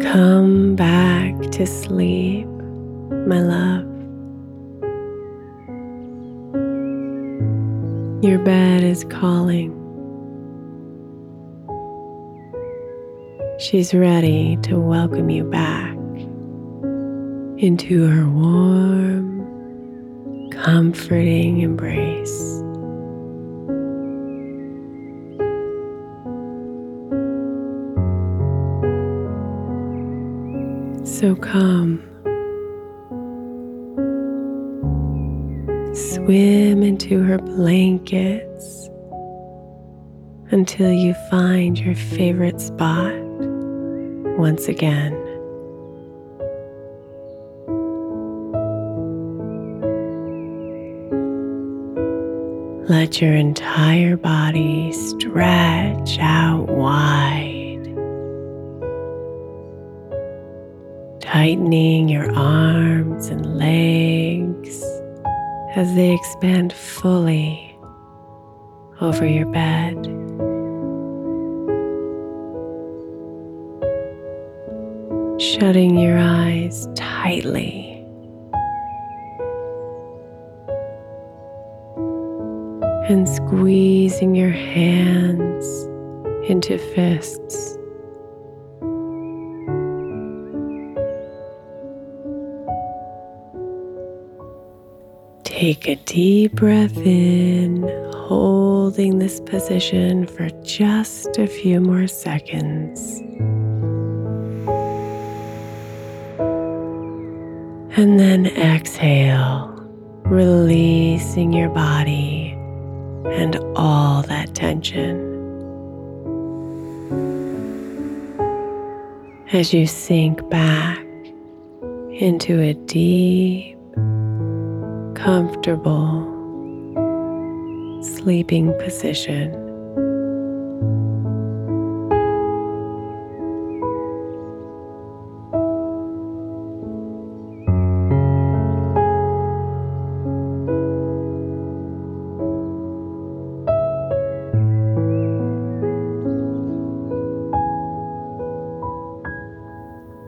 Come back to sleep, my love. Your bed is calling. She's ready to welcome you back into her warm, comforting embrace. So come, swim into her blankets until you find your favorite spot once again. Let your entire body stretch out wide, tightening your arms and legs as they expand fully over your bed. Shutting your eyes tightly and squeezing your hands into fists. Take a deep breath in, holding this position for just a few more seconds. And then exhale, releasing your body and all that tension. As you sink back into a deep, comfortable sleeping position.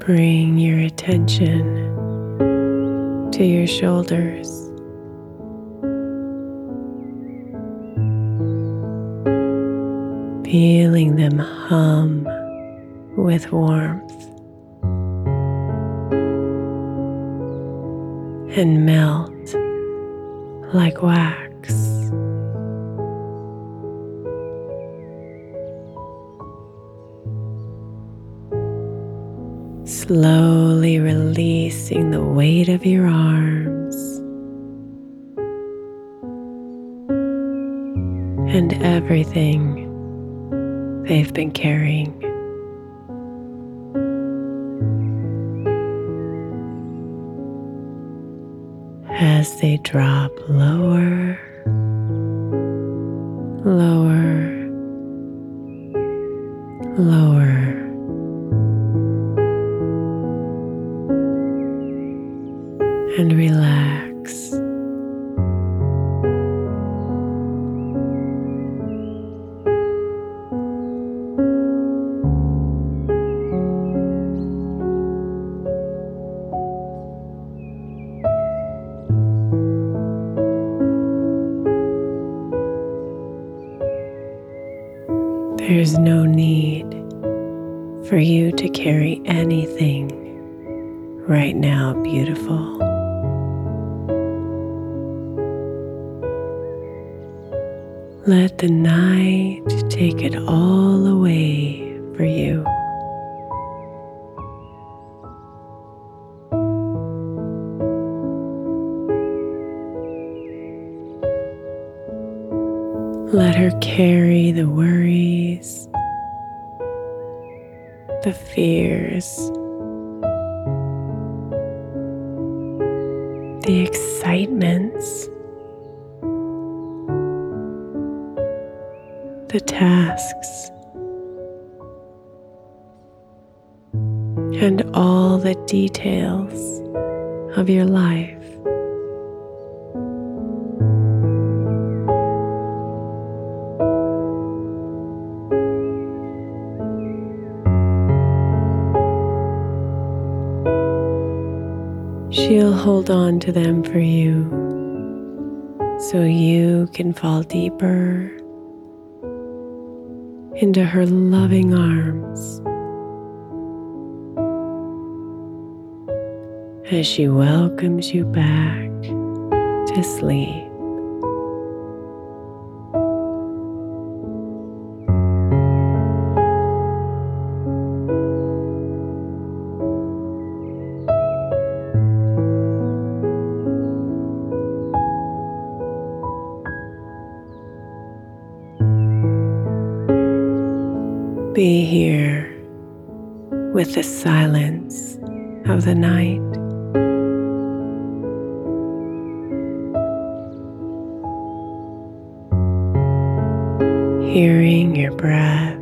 Bring your attention to your shoulders. Feeling them hum with warmth and melt like wax. Slowly releasing the weight of your arms and everything they've been carrying. as they drop lower, lower, lower. And relax. There's no need for you to carry anything right now, beautiful. Let the night take it all away for you. Let her carry the worries, the fears, the excitements, the tasks, and all the details of your life. She'll hold on to them for you, so you can fall deeper into her loving arms as she welcomes you back to sleep. Be here with the silence of the night. Hearing your breath.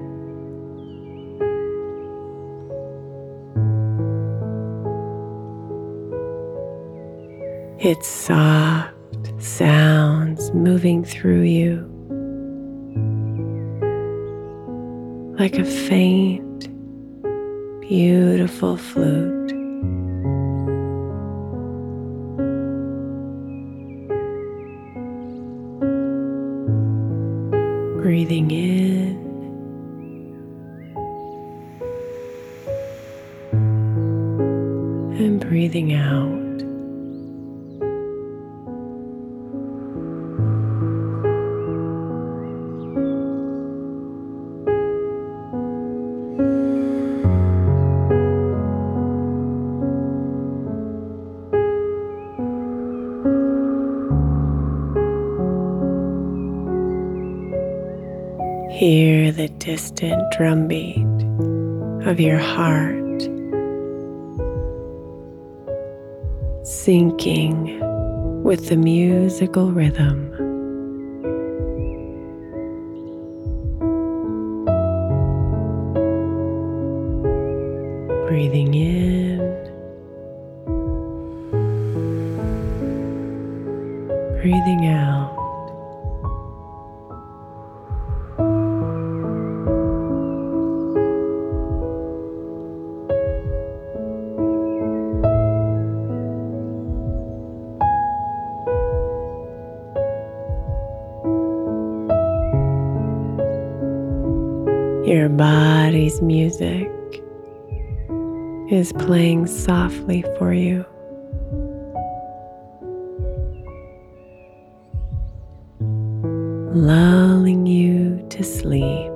Its soft sounds moving through you, like a faint, beautiful flute. Breathing in and breathing out. Hear the distant drumbeat of your heart sinking with the musical rhythm. Breathing in, breathing out. Your body's music is playing softly for you. Lulling you to sleep.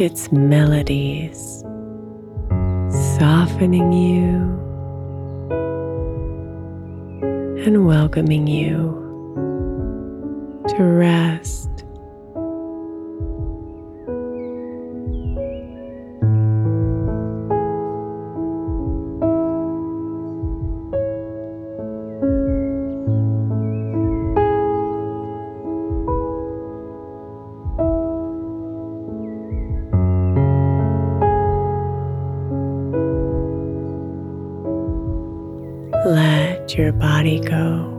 Its melodies softening you and welcoming you to rest. let your body go.